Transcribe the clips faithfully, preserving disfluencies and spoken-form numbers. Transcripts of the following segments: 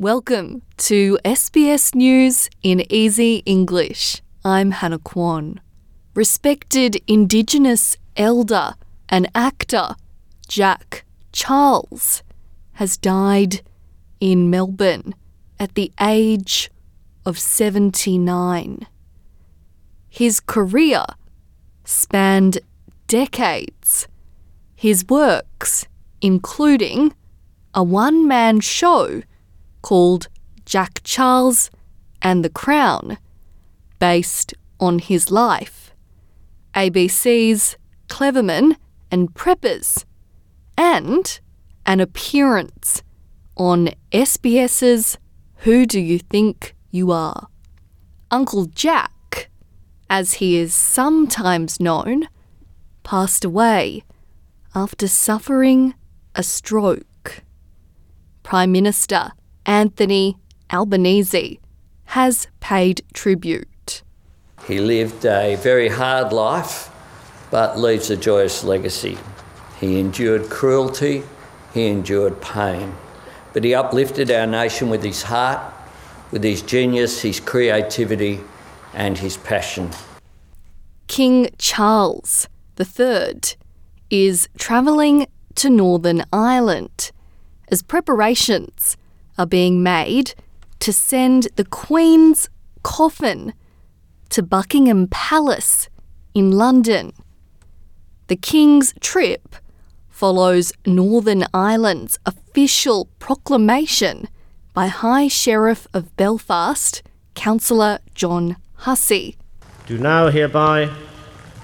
Welcome to S B S News in Easy English. I'm Hannah Kwon. Respected Indigenous elder and actor Jack Charles has died in Melbourne at the age of seventy-nine. His career spanned decades. His works, including a one-man show called Jack Charles and the Crown, based on his life, A B C's Cleverman and Preppers, and an appearance on S B S's Who Do You Think You Are? Uncle Jack, as he is sometimes known, passed away after suffering a stroke. Prime Minister Anthony Albanese has paid tribute. He lived a very hard life, but leaves a joyous legacy. He endured cruelty, he endured pain, but he uplifted our nation with his heart, with his genius, his creativity, and his passion. King Charles the Third is travelling to Northern Ireland as preparations are being made to send the Queen's coffin to Buckingham Palace in London. The King's trip follows Northern Ireland's official proclamation by High Sheriff of Belfast, Councillor John Hussey. Do now hereby,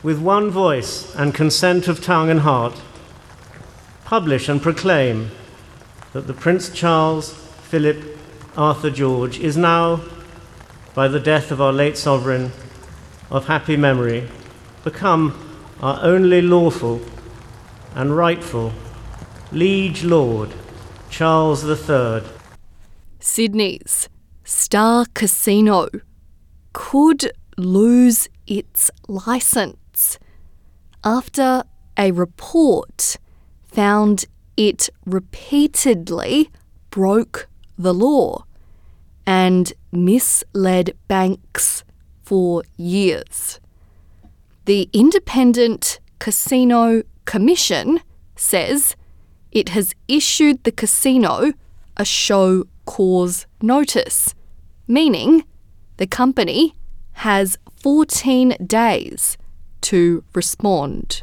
with one voice and consent of tongue and heart, publish and proclaim that the Prince Charles, Philip, Arthur George is now, by the death of our late sovereign, of happy memory, become our only lawful and rightful liege lord, Charles the Third. Sydney's Star Casino could lose its licence after a report found it repeatedly broke the law and misled banks for years. The Independent Casino Commission says it has issued the casino a show cause notice, meaning the company has fourteen days to respond.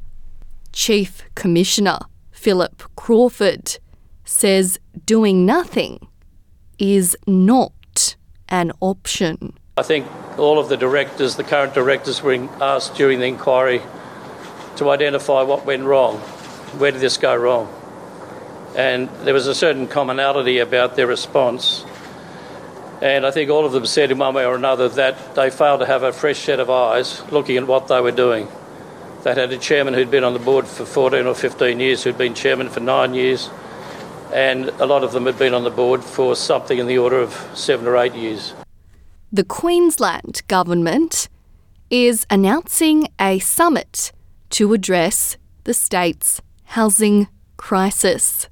Chief Commissioner Philip Crawford says doing nothing is not an option. I think all of the directors, the current directors, were asked during the inquiry to identify what went wrong. Where did this go wrong? And there was a certain commonality about their response. And I think all of them said in one way or another that they failed to have a fresh set of eyes looking at what they were doing. They had a chairman who'd been on the board for fourteen or fifteen years, who'd been chairman for nine years, and a lot of them had been on the board for something in the order of seven or eight years. The Queensland government is announcing a summit to address the state's housing crisis.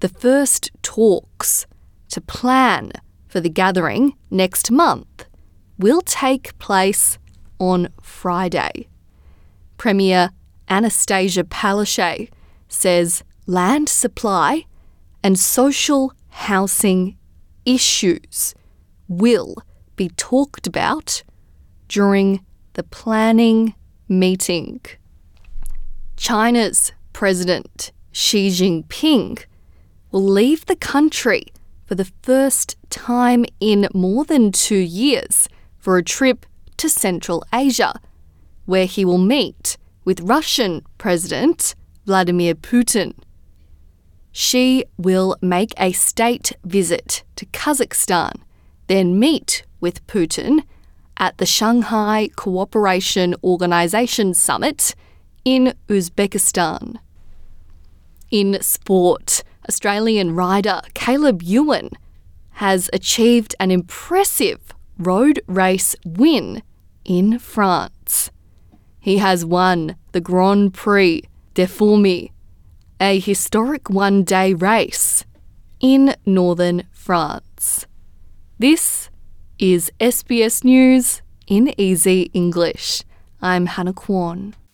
The first talks to plan for the gathering next month will take place on Friday. Premier Anastasia Palaszczuk says land supply and social housing issues will be talked about during the planning meeting. China's President Xi Jinping will leave the country for the first time in more than two years for a trip to Central Asia, where he will meet with Russian President Vladimir Putin. Xi will make a state visit to Kazakhstan, then meet with Putin at the Shanghai Cooperation Organisation Summit in Uzbekistan. In sport, Australian rider Caleb Ewan has achieved an impressive road race win in France. He has won the Grand Prix de Formie, a historic one-day race in northern France. rights. This is S B S News in Easy English. I'm Hannah Kwan.